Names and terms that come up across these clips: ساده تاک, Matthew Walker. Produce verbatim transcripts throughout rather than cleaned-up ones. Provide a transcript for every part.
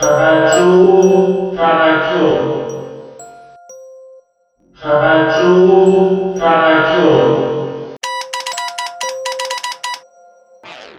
توجه توجه توجه توجه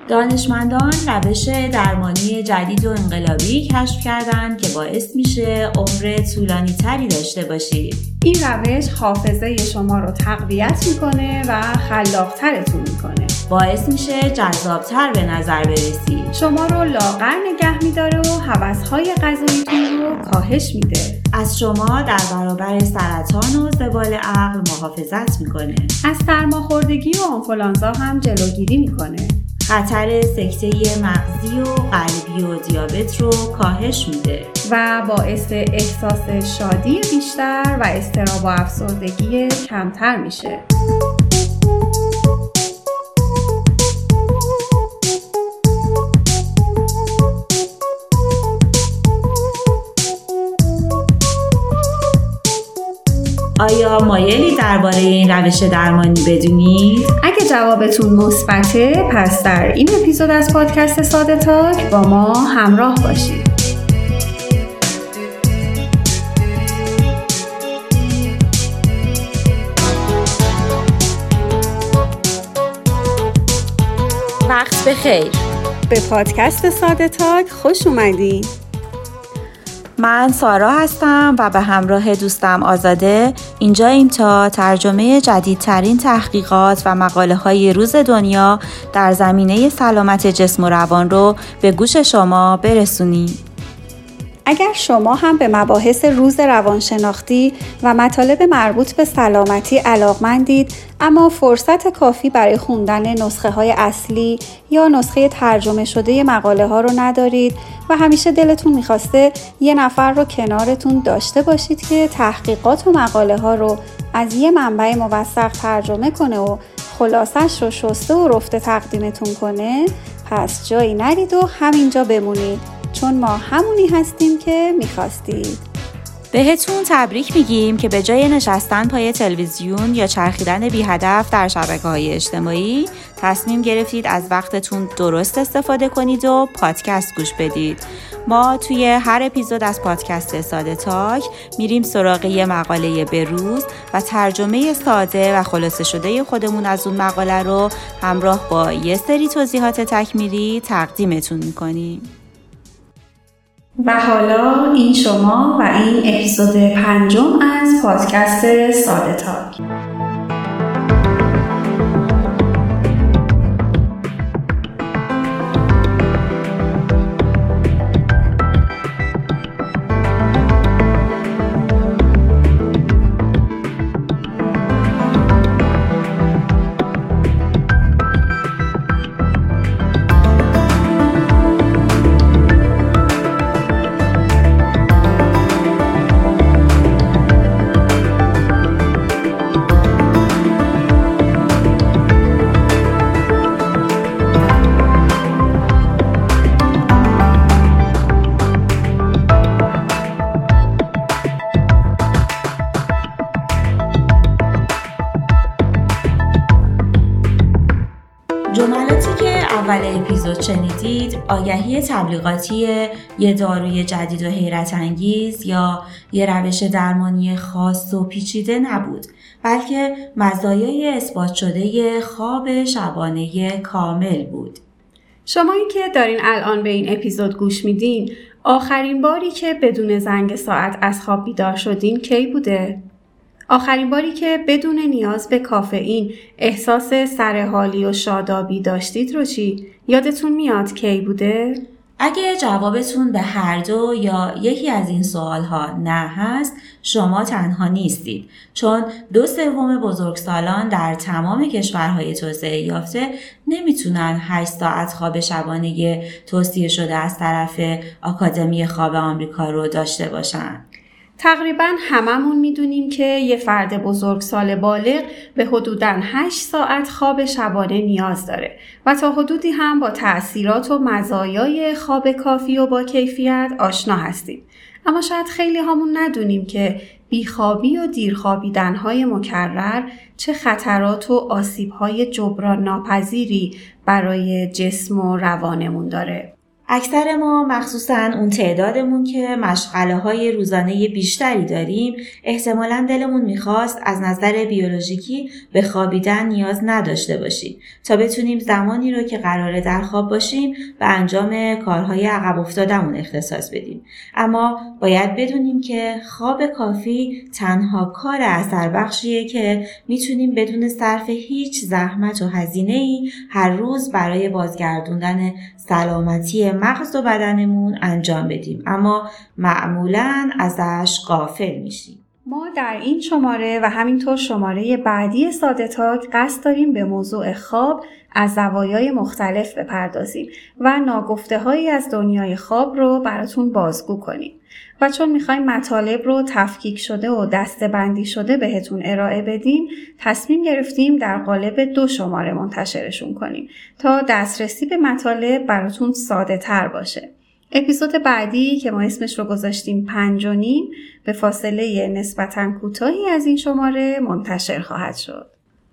دانشمندان روش درمانی جدید و انقلابی کشف کردند که باعث میشه عمر طولانی تری داشته باشید. این روش حافظه شما رو تقویت میکنه و خلاقترتون میکنه. باعث میشه جذابتر به نظر برسید. شما رو لاغر نگه میداره و هوس‌های غذاییتون رو کاهش میده. از شما در برابر سرطان و زوال عقل محافظت میکنه. از سرماخوردگی و آنفولانزا هم جلوگیری میکنه. خطر سکته مغزی و قلبی و دیابت رو کاهش میده و باعث احساس شادی بیشتر و اضطراب و افسردگی کمتر میشه. آیا مایلی درباره این روش درمانی بدونید؟ اگه جوابتون مثبته، پس در این اپیزود از پادکست ساده تاک با ما همراه باشید. وقت بخیر. به پادکست ساده تاک خوش اومدید. من سارا هستم و به همراه دوستم آزاده اینجاییم تا ترجمه جدیدترین تحقیقات و مقاله های روز دنیا در زمینه سلامت جسم و روان رو به گوش شما برسونیم. اگر شما هم به مباحث روز روانشناختی و مطالب مربوط به سلامتی علاقمندید اما فرصت کافی برای خوندن نسخه های اصلی یا نسخه ترجمه شده مقاله ها رو ندارید و همیشه دلتون میخواسته یه نفر رو کنارتون داشته باشید که تحقیقات و مقاله ها رو از یه منبع موثق ترجمه کنه و خلاصش رو شسته و رفته تقدیمتون کنه، پس جایی نرید و همینجا بمونید، چون ما همونی هستیم که میخواستید. بهتون تبریک میگیم که به جای نشستن پای تلویزیون یا چرخیدن بی هدف در شبکه‌های اجتماعی تصمیم گرفتید از وقتتون درست استفاده کنید و پادکست گوش بدید. ما توی هر اپیزود از پادکست ساده تاک میریم سراغ یه مقاله بروز و ترجمه ساده و خلاصه شده خودمون از اون مقاله رو همراه با یه سری توضیحات تکمیلی تقدیمتون میکنیم. و حالا این شما و این اپیزود پنجم از پادکست ساده تاک. شنیدید آگهی تبلیغاتی یه داروی جدید و حیرت انگیز یا یه روش درمانی خاص و پیچیده نبود، بلکه مزایای اثبات شده خواب شبانه کامل بود. شما این که دارین الان به این اپیزود گوش میدین، آخرین باری که بدون زنگ ساعت از خواب بیدار شدین کی بوده؟ آخرین باری که بدون نیاز به کافئین احساس سرحالی و شادابی داشتید رو چی؟ یادتون میاد کی بوده؟ اگه جوابتون به هر دو یا یکی از این سوالها نه هست، شما تنها نیستید، چون دو سوم بزرگسالان در تمام کشورهای توسعه یافته نمیتونن هشت ساعت خواب شبانه توصیه شده از طرف آکادمی خواب آمریکا رو داشته باشن. تقریباً هممون میدونیم که یه فرد بزرگسال بالغ به حدوداً هشت ساعت خواب شبانه نیاز داره و تا حدودی هم با تأثیرات و مزایای خواب کافی و با کیفیت آشنا هستیم. اما شاید خیلی هامون ندونیم که بیخوابی و دیرخوابیدن‌های مکرر چه خطرات و آسیب‌های جبران ناپذیری برای جسم و روانمون داره. اکثر ما، مخصوصاً اون تعدادمون که مشغله های روزانه بیشتری داریم، احتمالاً دلمون میخواست از نظر بیولوژیکی به خوابیدن نیاز نداشته باشیم تا بتونیم زمانی رو که قراره در خواب باشیم به انجام کارهای عقب افتادمون اختصاص بدیم. اما باید بدونیم که خواب کافی تنها کار اثربخشیه که میتونیم بدون صرف هیچ زحمت و هزینه‌ای هر روز برای بازگردوندن سلامتی مغز و بدنمون انجام بدیم، اما معمولاً ازش غافل میشیم. ما در این شماره و همینطور شماره بعدی ساده تاک قصد داریم به موضوع خواب از زوایای مختلف بپردازیم و ناگفته هایی از دنیای خواب رو براتون بازگو کنیم. و چون میخوایم مطالب رو تفکیک شده و دسته‌بندی شده بهتون ارائه بدیم، تصمیم گرفتیم در قالب دو شماره منتشرشون کنیم تا دسترسی به مطالب براتون ساده تر باشه. اپیزود بعدی که ما اسمش رو گذاشتیم پنج و نیم به فاصله نسبتاً کوتاهی از این شماره منتشر خواهد شد.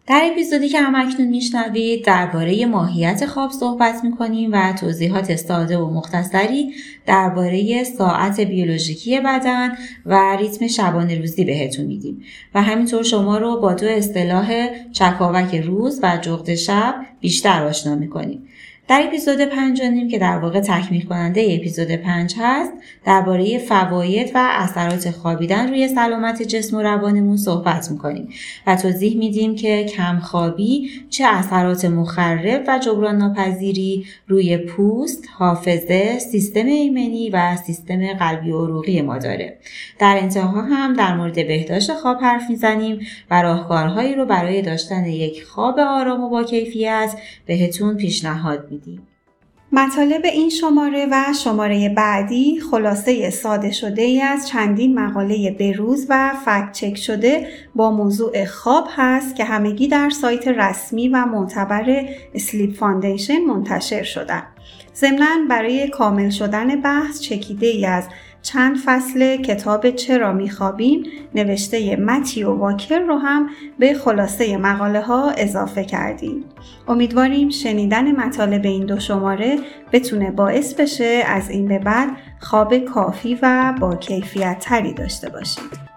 در اپیزودی که هم اکنون میشنوید درباره ماهیت خواب صحبت میکنیم و توضیحات ساده و مختصری درباره ساعت بیولوژیکی بدن و ریتم شبانه روزی بهتون میدیم و همینطور شما رو با دو اصطلاح چکاوک روز و جغد شب بیشتر آشنا میکنیم. در اپیزود پنج و نیم که در واقع تکمیل کننده اپیزود پنج هست، درباره فواید و اثرات خوابیدن روی سلامت جسم و روانمون صحبت میکنیم و توضیح میدیم که کمخوابی چه اثرات مخرب و جبران ناپذیری روی پوست، حافظه، سیستم ایمنی و سیستم قلبی و عروقی ما داره. در انتها هم در مورد بهداشت خواب حرف میزنیم و راهکارهایی رو برای داشتن یک خواب آرام و با کیفیت بهتون پیشنهاد میدیم. مطالب این شماره و شماره بعدی خلاصه ساده شده ای از چندین مقاله بروز و فکت چک شده با موضوع خواب هست که همگی در سایت رسمی و معتبر Sleep Foundation منتشر شدن. ضمناً برای کامل شدن بحث چکیده ای از چند فصل کتاب چرا میخوابیم نوشته متیو واکر رو هم به خلاصه مقاله ها اضافه کردیم. امیدواریم شنیدن مطالب این دو شماره بتونه باعث بشه از این به بعد خواب کافی و با کیفیت تری داشته باشید.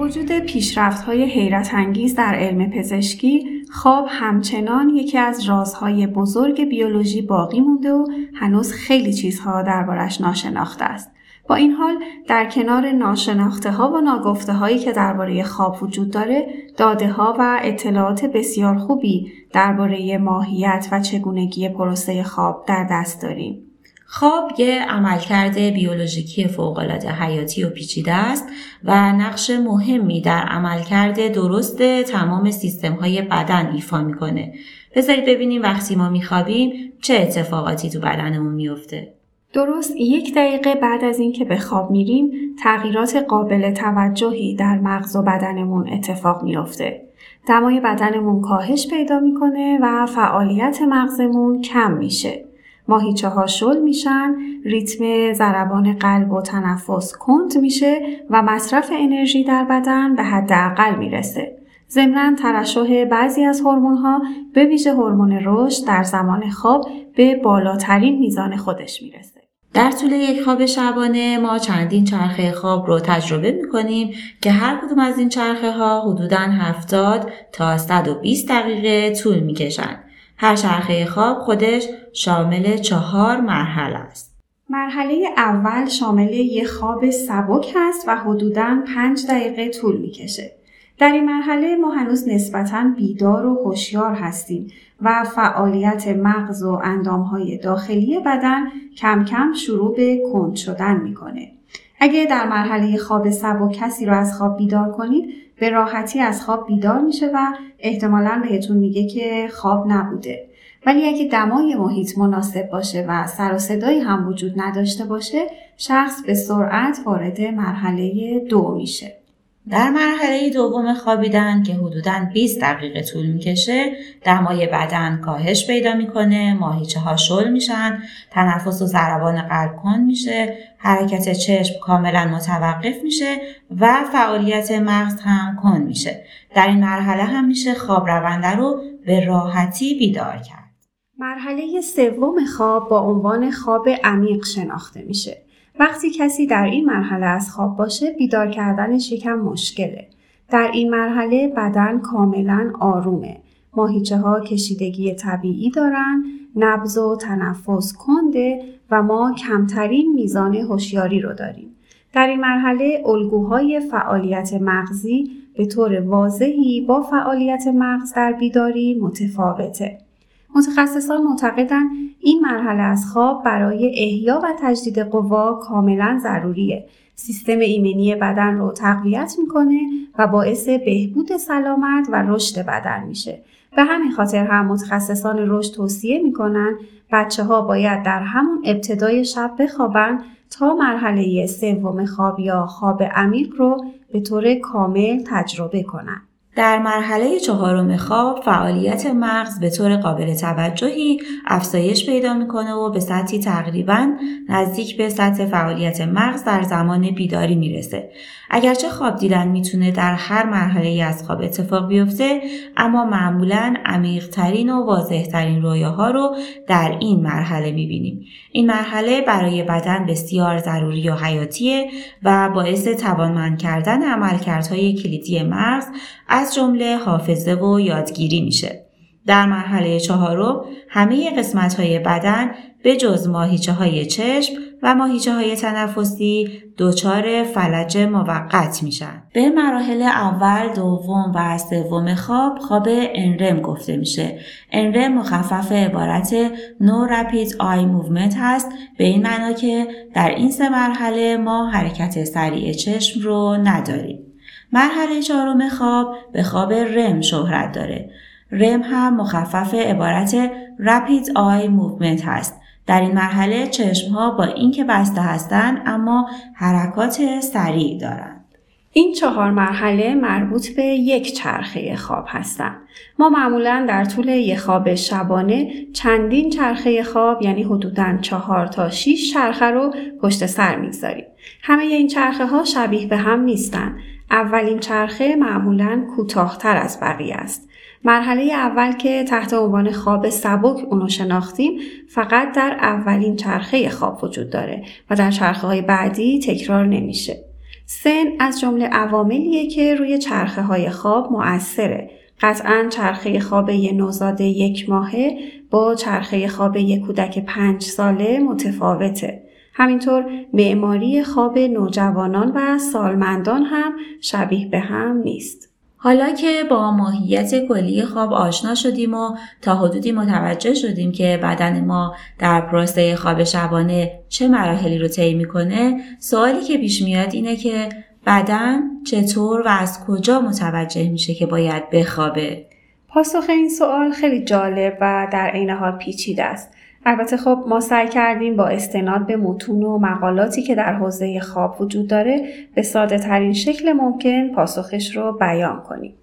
وجود پیشرفت‌های حیرت انگیز در علم پزشکی، خواب همچنان یکی از رازهای بزرگ بیولوژی باقی مونده و هنوز خیلی چیزها دربارش ناشناخته است. با این حال در کنار ناشناخته‌ها و ناگفته‌هایی که درباره خواب وجود داره، داده‌ها و اطلاعات بسیار خوبی درباره ماهیت و چگونگی پروسه خواب در دست داریم. خواب یه عملکرد بیولوژیکی فوق‌العاده حیاتی و پیچیده است و نقش مهمی در عملکرد درست تمام سیستم‌های بدن ایفا می‌کنه. بذارید ببینیم وقتی ما می‌خوابیم چه اتفاقاتی تو بدنمون می‌افته. درست یک دقیقه بعد از اینکه به خواب می‌ریم، تغییرات قابل توجهی در مغز و بدنمون اتفاق می‌افته. دمای بدنمون کاهش پیدا می‌کنه و فعالیت مغزمون کم میشه. ماهیچه ها شل میشن، ریتم ضربان قلب و تنفس کند میشه و مصرف انرژی در بدن به حداقل میرسه. ضمناً ترشح بعضی از هورمون ها به ویژه هورمون رشد در زمان خواب به بالاترین میزان خودش میرسه. در طول یک خواب شبانه ما چندین چرخه خواب رو تجربه می‌کنیم که هر کدوم از این چرخه ها حدوداً هفتاد تا صد و بیست دقیقه طول می‌کشن. هر چرخه خواب خودش شامل چهار مرحله است. مرحله اول شامل یک خواب سبک هست و حدوداً پنج دقیقه طول می‌کشه. در این مرحله ما هنوز نسبتاً بیدار و هوشیار هستیم و فعالیت مغز و اندام‌های داخلی بدن کم کم شروع به کند شدن می‌کنه. اگه در مرحله خواب سبک کسی رو از خواب بیدار کنید، به راحتی از خواب بیدار میشه و احتمالاً بهتون میگه که خواب نبوده. ولی اگه دمای محیط مناسب باشه و سر و صدایی هم وجود نداشته باشه، شخص به سرعت وارد مرحله دو میشه. در مرحله دوم خوابیدن که حدوداً بیست دقیقه طول میکشه، دمای بدن کاهش پیدا میکنه، ماهیچه ها شل میشن، تنفس و ضربان قلب کند میشه، حرکت چشم کاملا متوقف میشه و فعالیت مغز هم کند میشه. در این مرحله هم میشه خواب رونده رو به راحتی بیدار کرد. مرحله سوم خواب با عنوان خواب عمیق شناخته میشه. وقتی کسی در این مرحله از خواب باشه، بیدار کردنش یکم مشکله. در این مرحله بدن کاملا آرومه. ماهیچه ها کشیدگی طبیعی دارن، نبض و تنفس کنده و ما کمترین میزان هوشیاری رو داریم. در این مرحله الگوهای فعالیت مغزی به طور واضحی با فعالیت مغز در بیداری متفاوته. متخصصان معتقدند این مرحله از خواب برای احیا و تجدید قوا کاملا ضروریه. سیستم ایمنی بدن رو تقویت میکنه و باعث بهبود سلامت و رشد بدن میشه. به همین خاطر هم متخصصان رشد توصیه میکنن بچه ها باید در همون ابتدای شب بخوابن تا مرحله سوم خواب یا خواب عمیق رو به طور کامل تجربه کنن. در مرحله چهارم خواب فعالیت مغز به طور قابل توجهی افزایش پیدا میکنه و به سطحی تقریباً نزدیک به سطح فعالیت مغز در زمان بیداری میرسه. اگرچه خواب دیدن میتونه در هر مرحله از خواب اتفاق بیفته، اما معمولاً عمیق‌ترین و واضح‌ترین رویاها رو در این مرحله میبینیم. این مرحله برای بدن بسیار ضروری و حیاتیه و باعث توانمند کردن عملکردهای کلیدی مغز از جمله حافظه و یادگیری میشه. در مرحله چهارم همه قسمت‌های بدن به جز ماهیچه‌های چشم و ماهیچه‌های تنفسی دچار فلج موقت میشن. به مراحل اول، دوم و سوم خواب خواب ان رم گفته میشه. ان رم مخفف عبارت No Rapid Eye Movement هست، به این معنا که در این سه مرحله ما حرکت سریع چشم رو نداریم. مرحله چهارم خواب به خواب رم شهرت داره. رم هم مخفف عبارت Rapid Eye Movement هست. در این مرحله چشم‌ها با اینکه بسته هستند اما حرکات سریع دارند. این چهار مرحله مربوط به یک چرخه خواب هستند. ما معمولاً در طول یک خواب شبانه چندین چرخه خواب، یعنی حدوداً چهار تا شش چرخه رو پشت سر می‌گذاریم. همه این چرخه ها شبیه به هم نیستند. اولین چرخه معمولاً کوتاه‌تر از بقیه است. مرحله اول که تحت عنوان خواب سبک اونو شناختیم، فقط در اولین چرخه خواب وجود داره و در چرخه‌های بعدی تکرار نمیشه. سن از جمله عواملیه که روی چرخه‌های خواب مؤثره. قطعاً چرخه خواب یه نوزاد یک ماهه با چرخه خواب یک کودک پنج ساله متفاوته. همینطور معماری خواب نوجوانان و سالمندان هم شبیه به هم نیست. حالا که با ماهیت کلی خواب آشنا شدیم و تا حدودی متوجه شدیم که بدن ما در پروسه خواب شبانه چه مراحلی رو طی می‌کنه، سوالی که پیش میاد اینه که بدن چطور و از کجا متوجه میشه که باید بخوابه؟ پاسخ این سوال خیلی جالب و در عین حال پیچیده است. البته خب ما سعی کردیم با استناد به متون و مقالاتی که در حوزه خواب وجود داره به ساده ترین شکل ممکن پاسخش رو بیان کنیم.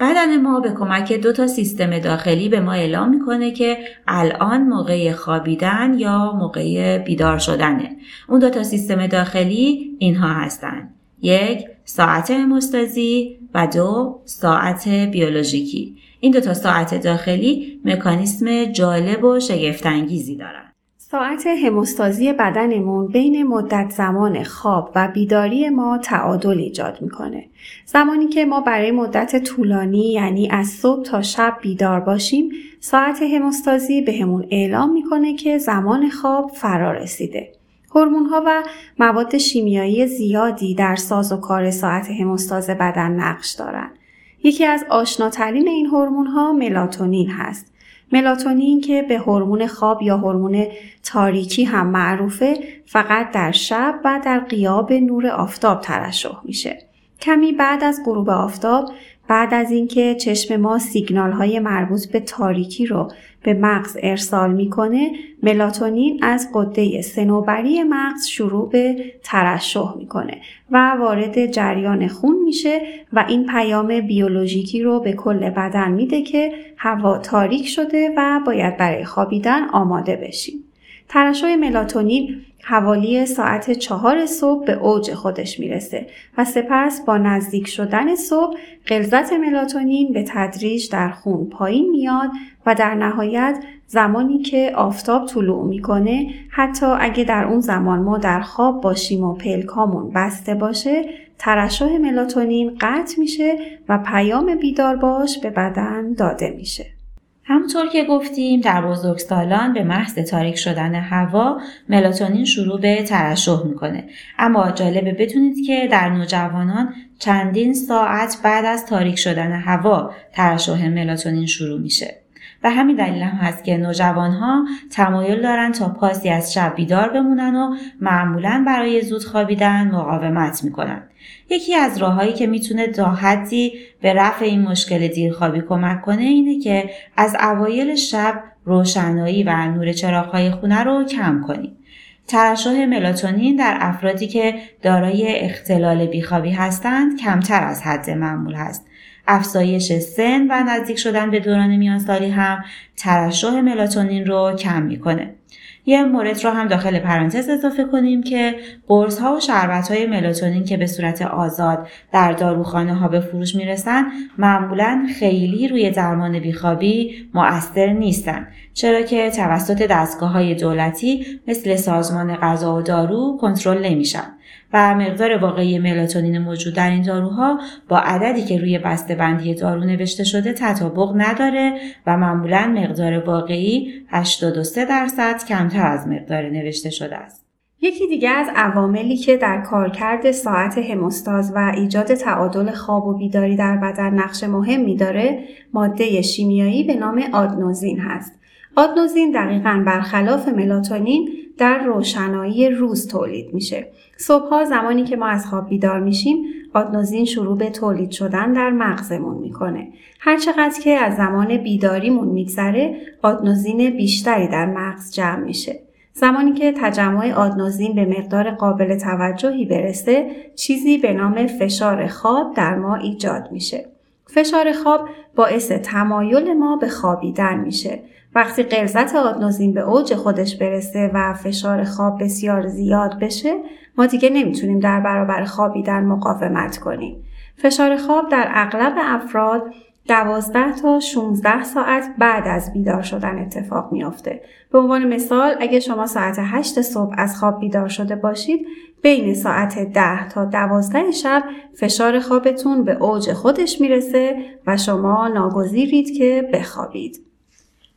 بدن ما به کمک دو تا سیستم داخلی به ما اعلام میکنه که الان موقع خوابیدن یا موقع بیدار شدنه. اون دو تا سیستم داخلی اینها هستن: یک، ساعت هموستازی و دو، ساعت بیولوژیکی. این دو تا ساعت داخلی مکانیسم جالب و شگفت‌انگیزی دارن. ساعت هموستازی بدنمون بین مدت زمان خواب و بیداری ما تعادل ایجاد میکنه. زمانی که ما برای مدت طولانی، یعنی از صبح تا شب بیدار باشیم، ساعت هموستازی به همون اعلام میکنه که زمان خواب فرا رسیده. هورمون‌ها و مواد شیمیایی زیادی در ساز و کار ساعت هموستاز بدن نقش دارن. یکی از آشناترین این هورمون‌ها ملاتونین هست. ملاتونین که به هورمون خواب یا هورمون تاریکی هم معروفه، فقط در شب و در غیاب نور آفتاب ترشح میشه. کمی بعد از غروب آفتاب بعد از اینکه چشم ما سیگنال‌های مربوط به تاریکی رو به مغز ارسال می‌کنه، ملاتونین از غده سنوبری مغز شروع به ترشح می‌کنه و وارد جریان خون میشه و این پیام بیولوژیکی رو به کل بدن میده که هوا تاریک شده و باید برای خوابیدن آماده بشیم. ترشح ملاتونین حوالی ساعت چهار صبح به اوج خودش میرسه و سپس با نزدیک شدن صبح غلظت ملاتونین به تدریج در خون پایین میاد و در نهایت زمانی که آفتاب طلوع میکنه، حتی اگه در اون زمان ما در خواب باشیم و پلکامون بسته باشه، ترشح ملاتونین قطع میشه و پیام بیدار باش به بدن داده میشه. همونطور که گفتیم در بزرگسالان به محض تاریک شدن هوا ملاتونین شروع به ترشح میکنه، اما جالبه بدونید که در نوجوانان چندین ساعت بعد از تاریک شدن هوا ترشح ملاتونین شروع میشه. و همین دلیل هم هست که نوجوانها تمایل دارن تا پاسی از شب بیدار بمونن و معمولاً برای زود خوابیدن مقاومت میکنن. یکی از راههایی که میتونه تا حدی به رفع این مشکل دیرخوابی کمک کنه اینه که از اوایل شب روشنایی و نور چراغ‌های خونه رو کم کنیم. ترشح ملاتونین در افرادی که دارای اختلال بیخوابی هستند کمتر از حد معمول هست. افزایش سن و نزدیک شدن به دوران میانسالی هم ترشح ملاتونین رو کم میکنه. یه مورد رو هم داخل پرانتز اضافه کنیم که قرص‌ها و شربت‌های ملاتونین که به صورت آزاد در داروخانه‌ها به فروش میرسن معمولاً خیلی روی درمان بیخوابی مؤثر نیستن، چرا که توسط دستگاه‌های دولتی مثل سازمان غذا و دارو کنترل نمیشن و مقدار واقعی ملاتونین موجود در این داروها با عددی که روی بسته‌بندی دارو نوشته شده تطابق نداره و معمولاً مقدار واقعی هشتاد و سه درصد کمتر از مقدار نوشته شده است. یکی دیگه از عواملی که در کارکرد ساعت هموستاز و ایجاد تعادل خواب و بیداری در بدن نقش مهمی داره، ماده شیمیایی به نام آدنوزین هست. آدنوزین دقیقاً برخلاف ملاتونین در روشنایی روز تولید میشه. صبح‌ها زمانی که ما از خواب بیدار میشیم، آدنوزین شروع به تولید شدن در مغزمون میکنه. هرچقدر که از زمان بیداریمون میگذره، آدنوزین بیشتری در مغز جمع میشه. زمانی که تجمع آدنوزین به مقدار قابل توجهی برسه، چیزی به نام فشار خواب در ما ایجاد میشه. فشار خواب باعث تمایل ما به خوابیدن میشه. وقتی غلظت آدنوزین به اوج خودش برسه و فشار خواب بسیار زیاد بشه، ما دیگه نمیتونیم در برابر خوابیدن مقاومت کنیم. فشار خواب در اغلب افراد دوازده تا شانزده ساعت بعد از بیدار شدن اتفاق میفته. به عنوان مثال، اگه شما ساعت هشت صبح از خواب بیدار شده باشید، بین ساعت ده تا دوازده شب فشار خوابتون به اوج خودش میرسه و شما ناگزیرید که بخوابید.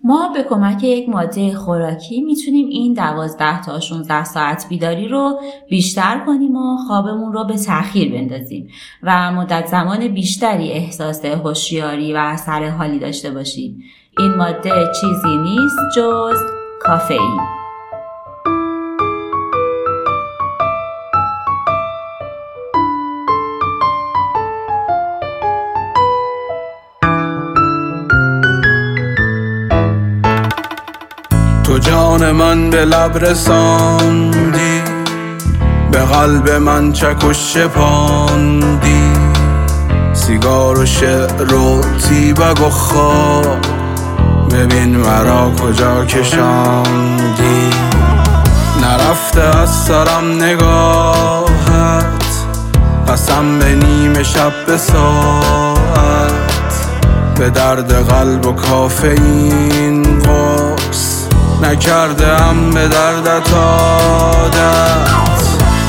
ما به کمک یک ماده خوراکی میتونیم این دوازده تا شانزده ساعت بیداری رو بیشتر کنیم و خوابمون رو به تأخیر بندازیم و مدت زمان بیشتری احساس هوشیاری و سر حالی داشته باشیم. این ماده چیزی نیست جز کافئین. تو جان من به لب رساندی، به قلب من چکش پاندی، سیگار و شعر و تیبک و خواب، ببین مرا کجا کشاندی. نرفته از سرم نگاهت، قسم به نیمه شب به ساعت، به درد قلب و کافئین قرص نکردم به دردت عادت.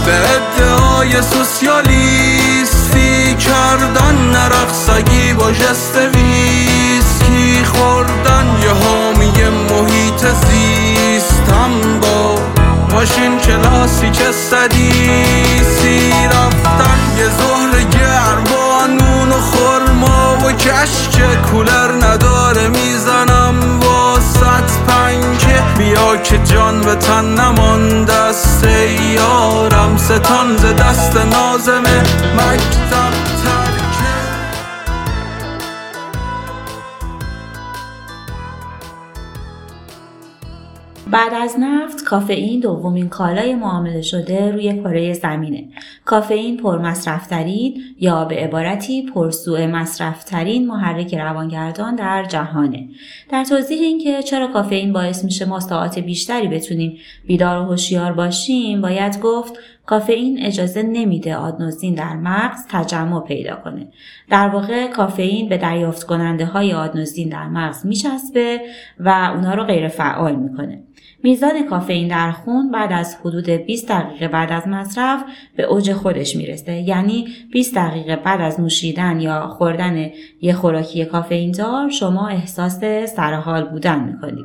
به ادعای سوسیالیستی کردن نرقصگی با جست ویسکی خوردن، یه حامی محیط زیستم با ماشین کلاسی که سدیسی رفتن، یه ظهر گرم با نون و خرما و کشک کولر نداره میزنم واسط پنکه، بیا که جان به تن نمانده است یارم، ستان ز دست نازمه مکتب ترکه. بعد از نفت، کافئین دومین کالای معامله شده روی کره زمینه. کافئین پرمصرف‌ترین یا به عبارتی پرسوء مصرف‌ترین محرک روانگردان در جهانه. در توضیح اینکه چرا کافئین باعث میشه ما ساعات بیشتری بتونیم بیدار و هوشیار باشیم، باید گفت کافئین اجازه نمیده آدنوزین در مغز تجمع پیدا کنه. در واقع کافئین به دریافت کننده های آدنوزین در مغز میچسبه و اونها رو غیر فعال میکنه. میزان کافئین در خون بعد از حدود بیست دقیقه بعد از مصرف به اوج خودش میرسه. یعنی بیست دقیقه بعد از نوشیدن یا خوردن یه خوراکی کافئین دار شما احساس سرحال بودن میکنید.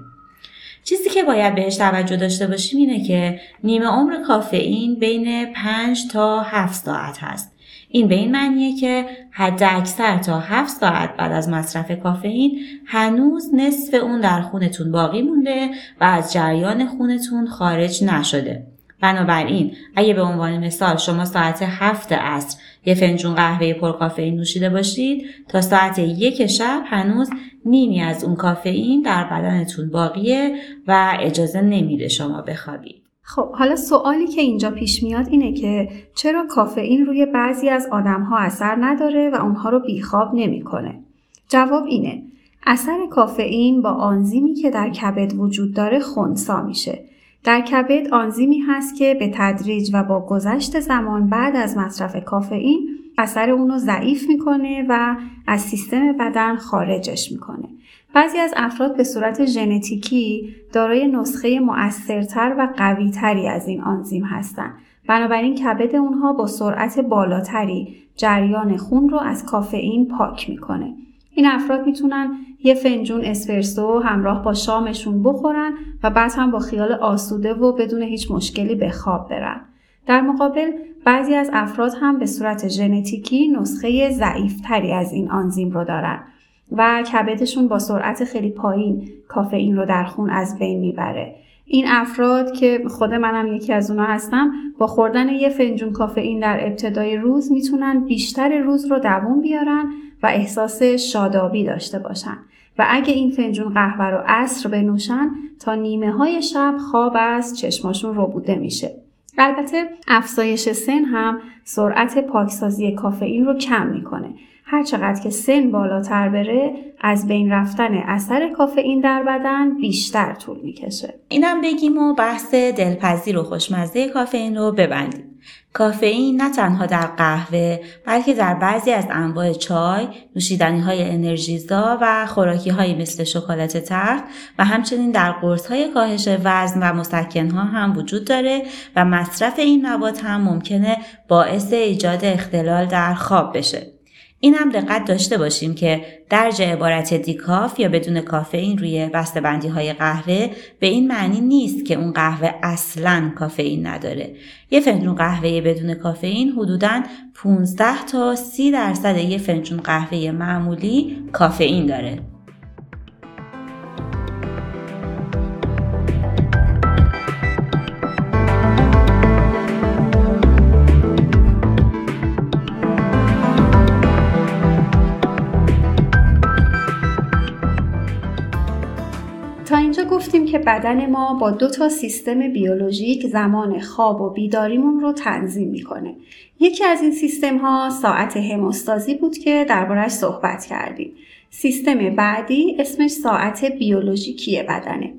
چیزی که باید بهش توجه داشته باشیم اینه که نیمه عمر کافئین بین پنج تا هفت ساعت هست. این به این معنیه که حد اکثر تا هفت ساعت بعد از مصرف کافئین هنوز نصف اون در خونتون باقی مونده و از جریان خونتون خارج نشده. بنابراین اگه به عنوان مثال شما ساعت هفت عصر یه فنجون قهوه پر کافئین نوشیده باشید، تا ساعت یک شب هنوز نیمی از اون کافئین در بدنتون باقیه و اجازه نمیده شما بخوابید. خب حالا سوالی که اینجا پیش میاد اینه که چرا کافئین روی بعضی از آدم‌ها اثر نداره و اونها رو بیخواب نمی‌کنه؟ جواب اینه: اثر کافئین با آنزیمی که در کبد وجود داره خنثی میشه. در کبد آنزیمی هست که به تدریج و با گذشت زمان بعد از مصرف کافئین اثر اونو ضعیف میکنه و از سیستم بدن خارجش میکنه. بعضی از افراد به صورت ژنتیکی دارای نسخه مؤثرتر و قویتری از این آنزیم هستن. بنابراین کبد اونها با سرعت بالاتری جریان خون رو از کافئین پاک میکنه. این افراد میتونن یه فنجون اسپرسو همراه با شامشون بخورن و بعد هم با خیال آسوده و بدون هیچ مشکلی به خواب برن. در مقابل بعضی از افراد هم به صورت ژنتیکی نسخه ضعیف‌تری از این آنزیم رو دارن و کبدشون با سرعت خیلی پایین کافئین رو در خون از بین میبره. این افراد که خود منم یکی از اونا هستم، با خوردن یه فنجون کافئین در ابتدای روز میتونن بیشتر روز رو دوام بیارن و احساس شادابی داشته باشن و اگه این فنجون قهوه رو عصر بنوشن تا نیمه های شب خواب از چشماشون ربوده میشه. البته افزایش سن هم سرعت پاکسازی کافئین رو کم میکنه. هر چقدر که سن بالاتر بره از بین رفتن اثر کافئین در بدن بیشتر طول میکشه. اینم بگیم و بحث دلپذیر و خوشمزه کافئین رو ببندیم. کافئین نه تنها در قهوه بلکه در بعضی از انواع چای، نوشیدنی‌های انرژیزا و خوراکی‌های مثل شکلات تلخ و همچنین در قرص‌های کاهش وزن و مسکن‌ها هم وجود داره و مصرف این مواد هم ممکنه باعث ایجاد اختلال در خواب بشه. این هم دقت داشته باشیم که درج عبارت دیکاف یا بدون کافئین روی بسته‌بندی های قهوه به این معنی نیست که اون قهوه اصلاً کافئین نداره. یه فنجون قهوه بدون کافئین حدوداً پانزده تا سی درصد یه فنجون قهوه معمولی کافئین داره. گفتیم که بدن ما با دو تا سیستم بیولوژیک زمان خواب و بیداریمون رو تنظیم میکنه. یکی از این سیستم ها ساعت هموستازی بود که دربارش صحبت کردیم. سیستم بعدی اسمش ساعت بیولوژیکی بدنه.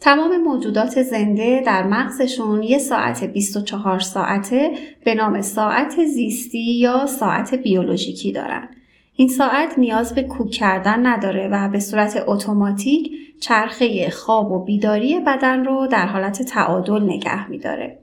تمام موجودات زنده در مغزشون یه ساعت بیست و چهار ساعته به نام ساعت زیستی یا ساعت بیولوژیکی دارن. این ساعت نیاز به کوک کردن نداره و به صورت اتوماتیک چرخه خواب و بیداری بدن رو در حالت تعادل نگه می‌داره.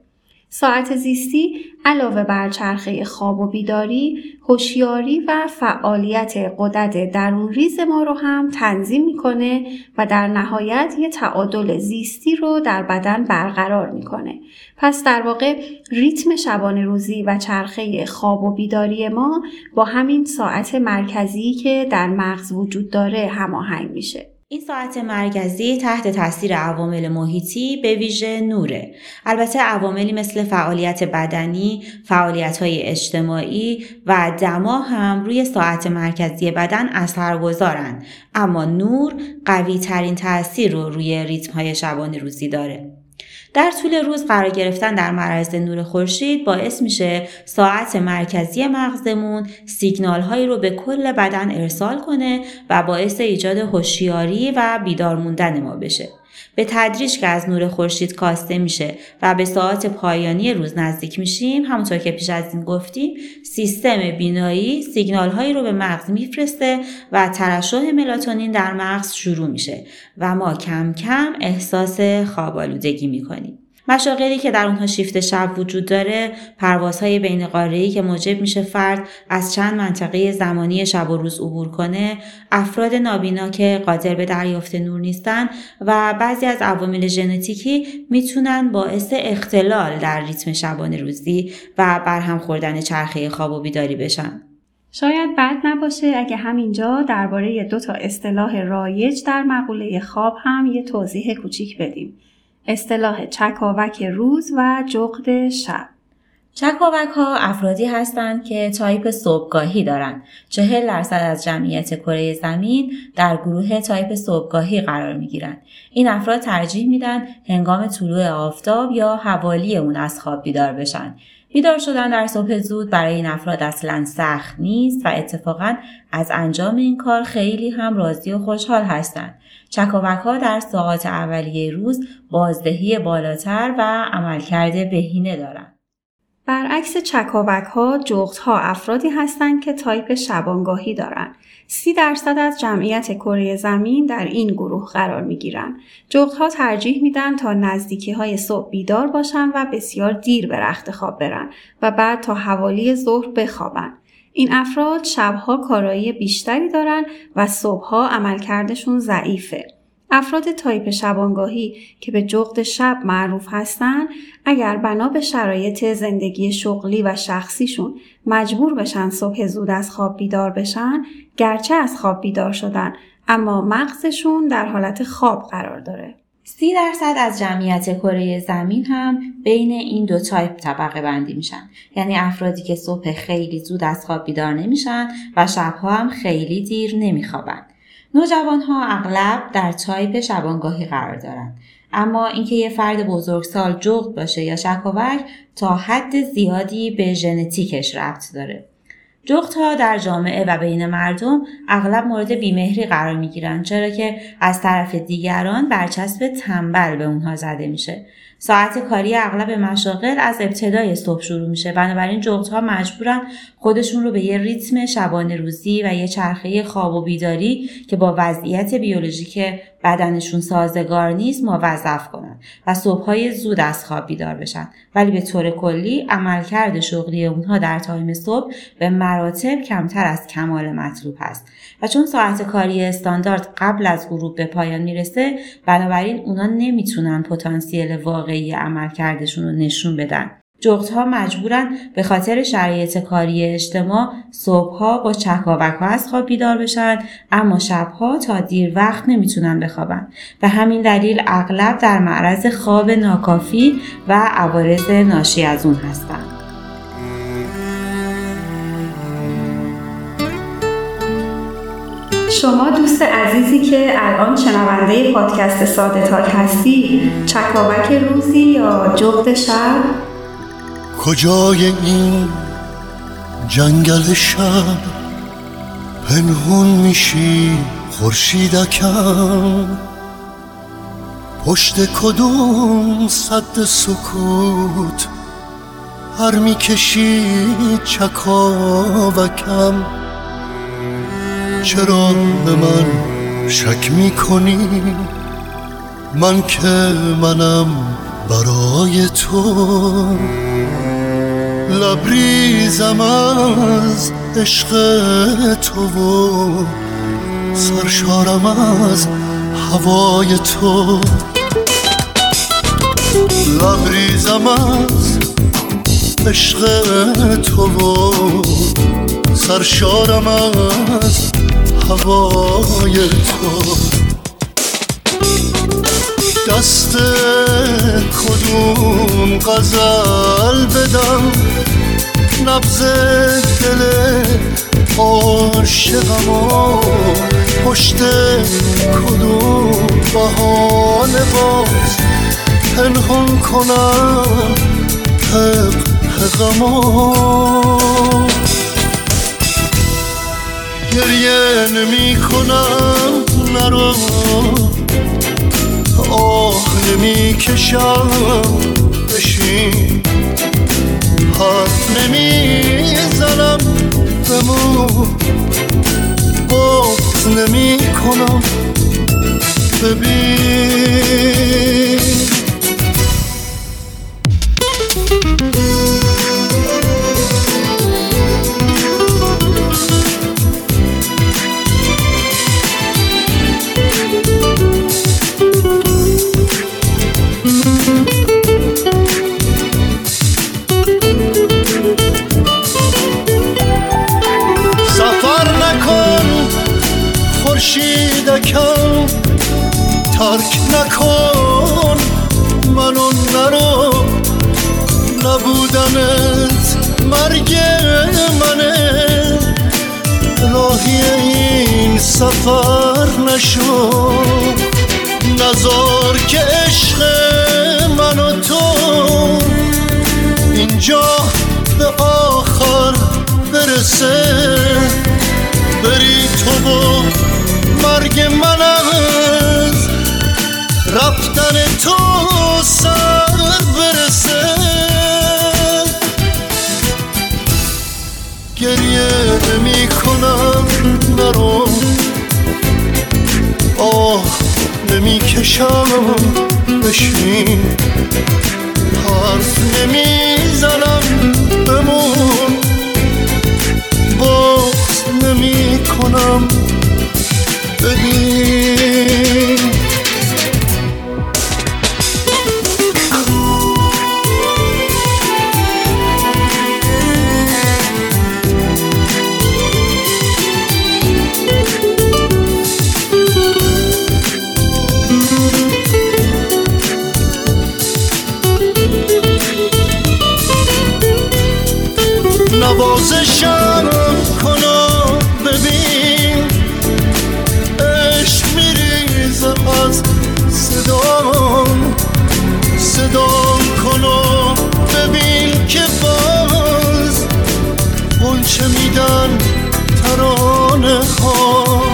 ساعت زیستی علاوه بر چرخه خواب و بیداری، هوشیاری و فعالیت غدد درون‌ریز ما رو هم تنظیم می‌کنه و در نهایت یه تعادل زیستی رو در بدن برقرار می‌کنه. پس در واقع ریتم شبانه روزی و چرخه خواب و بیداری ما با همین ساعت مرکزی که در مغز وجود داره هماهنگ میشه. این ساعت مرکزی تحت تاثیر عوامل محیطی به ویژه نوره. البته عواملی مثل فعالیت بدنی، فعالیت‌های اجتماعی و دما هم روی ساعت مرکزی بدن اثرگذارند، اما نور قوی‌ترین تاثیر رو روی ریتم‌های شبانه روزی داره. در طول روز قرار گرفتن در معرض نور خورشید باعث میشه ساعت مرکزی مغزمون سیگنال‌هایی رو به کل بدن ارسال کنه و باعث ایجاد هوشیاری و بیدار موندن ما بشه. به تدریج که از نور خورشید کاسته میشه و به ساعت پایانی روز نزدیک میشیم، همونطور که پیش از این گفتیم، سیستم بینایی سیگنال‌هایی رو به مغز میفرسته و ترشح ملاتونین در مغز شروع میشه و ما کم کم احساس خواب‌آلودگی میکنیم. مشاغلی که در اونها شیفت شب وجود داره، پروازهای بین قاره‌ای که موجب میشه فرد از چند منطقه زمانی شب و روز عبور کنه، افراد نابینا که قادر به دریافت نور نیستن و بعضی از عوامل ژنتیکی میتونن باعث اختلال در ریتم شبانه روزی و برهم خوردن چرخه خواب و بیداری بشن. شاید بد نباشه اگه همینجا درباره دو تا اصطلاح رایج در مقوله خواب هم یه توضیح کوچیک بدیم. اصطلاح چکاوک روز و جغد شب. چکاوک ها افرادی هستند که تایپ صبحگاهی دارند. چهل درصد از جمعیت کره زمین در گروه تایپ صبحگاهی قرار می گیرند. این افراد ترجیح می دن هنگام طلوع آفتاب یا حوالی اون از خواب بیدار بشن. بیدار شدن در صبح زود برای این افراد اصلاً سخت نیست و اتفاقاً از انجام این کار خیلی هم راضی و خوشحال هستند. چکاوک‌ها در ساعات اولیه روز بازدهی بالاتر و عملکرد بهینه دارند. برعکس چکاوک‌ها، جغدها افرادی هستند که تایپ شبانگاهی دارند. سی درصد از جمعیت کره زمین در این گروه قرار می‌گیرند. جغدها ترجیح میدن تا نزدیکی‌های صبح بیدار باشن و بسیار دیر به رخت خواب برن و بعد تا حوالی ظهر بخوابن. این افراد شبها کارایی بیشتری دارن و صبحها عملکردشون ضعیفه. افراد تایپ شبانگاهی که به جغد شب معروف هستن، اگر بنا به شرایط زندگی شغلی و شخصیشون مجبور بشن صبح زود از خواب بیدار بشن، گرچه از خواب بیدار شدن اما مغزشون در حالت خواب قرار داره. سی درصد از جمعیت کره زمین هم بین این دو تایپ طبقه بندی میشن، یعنی افرادی که صبح خیلی زود از خواب بیدار نمیشن و شبها هم خیلی دیر نمیخوابن. نوجوان‌ها اغلب در تایپ شبانگاهی قرار دارند، اما اینکه یه فرد بزرگسال جغد باشه یا چکاوک تا حد زیادی به ژنتیکش ربط داره. جغدها در جامعه و بین مردم اغلب مورد بیمهری قرار میگیرن، چرا که از طرف دیگران برچسب تنبل به اونها زده میشه. ساعت کاری اغلب مشاغل از ابتدای صبح شروع میشه، بنابراین جغدها مجبورن خودشون رو به یه ریتم شبانه روزی و یه چرخه خواب و بیداری که با وضعیت بیولوژیک بدنشون سازگار نیست موظف کنن و صبح‌های زود از خواب بیدار بشن، ولی به طور کلی عملکرد شغلی اونها در تایم صبح به مراتب کمتر از کمال مطلوب هست و چون ساعت کاری استاندارد قبل از غروب به پایان میرسه، بنابراین اونا نمیتونن پتانسیل واقعی عملکردشون رو نشون بدن. جغدها مجبورن به خاطر شرایط کاری اجتماع صبحها با چکاوک‌ها از خواب بیدار بشن، اما شبها تا دیر وقت نمیتونن بخوابن. به همین دلیل اغلب در معرض خواب ناکافی و عوارض ناشی از اون هستن. شما دوست عزیزی که الان شنونده پادکست ساده تاک هستی، چکاوک روزی یا جغد شب؟ کجای این جنگل شب پنهون میشی خورشیدکم؟ پشت کدوم سد سکوت هر میکشی چکاوکم؟ چرا به من شک میکنی؟ من که منم برای تو، لبریزم از عشق تو و سرشارم از هوای تو. لبریزم از عشق تو و سرشارم از هوای تو. بسته کدوم غزل بدم نبض دل عاشقمو پشت کدوم بهانه باز پنهون کنم حق حقمو. گریه نمی کنم نرو، آه نمی کشم بشین، حرف نمی زنم بمون، بغض نمی کنم ببین. ترک نکن منو نرو، نبودنت مرگ منه، راهی این سفر نشو، نزار که عشق منو تو اینجا به آخر برسه، بری تو با مرگ منم رفتن تو سر برسه. گریه نمی کنم نرو، آه نمی کشم بشین، حرف نمی زنم بمون، بغض نمی کنم ببین. نوازشم کنو ببین، عشق میریزه از صدام، صدام کنو ببین که باز اون چه میدن ترانه ها،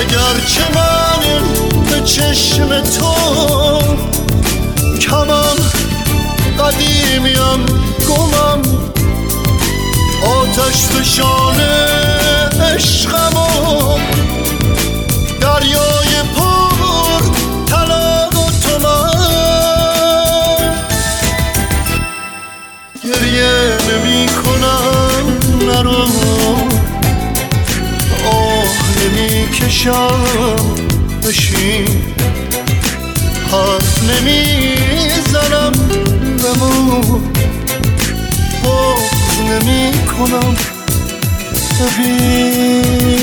اگرچه من به چشم تو کمم، قدیمیم گمم، آتش فشانه عشقمو، دریای پر طلب و تومن. گریه نمی کنم نرو، آه نمی کشم بشین، حرف نمی زنم بمون، نمی کنم ببین.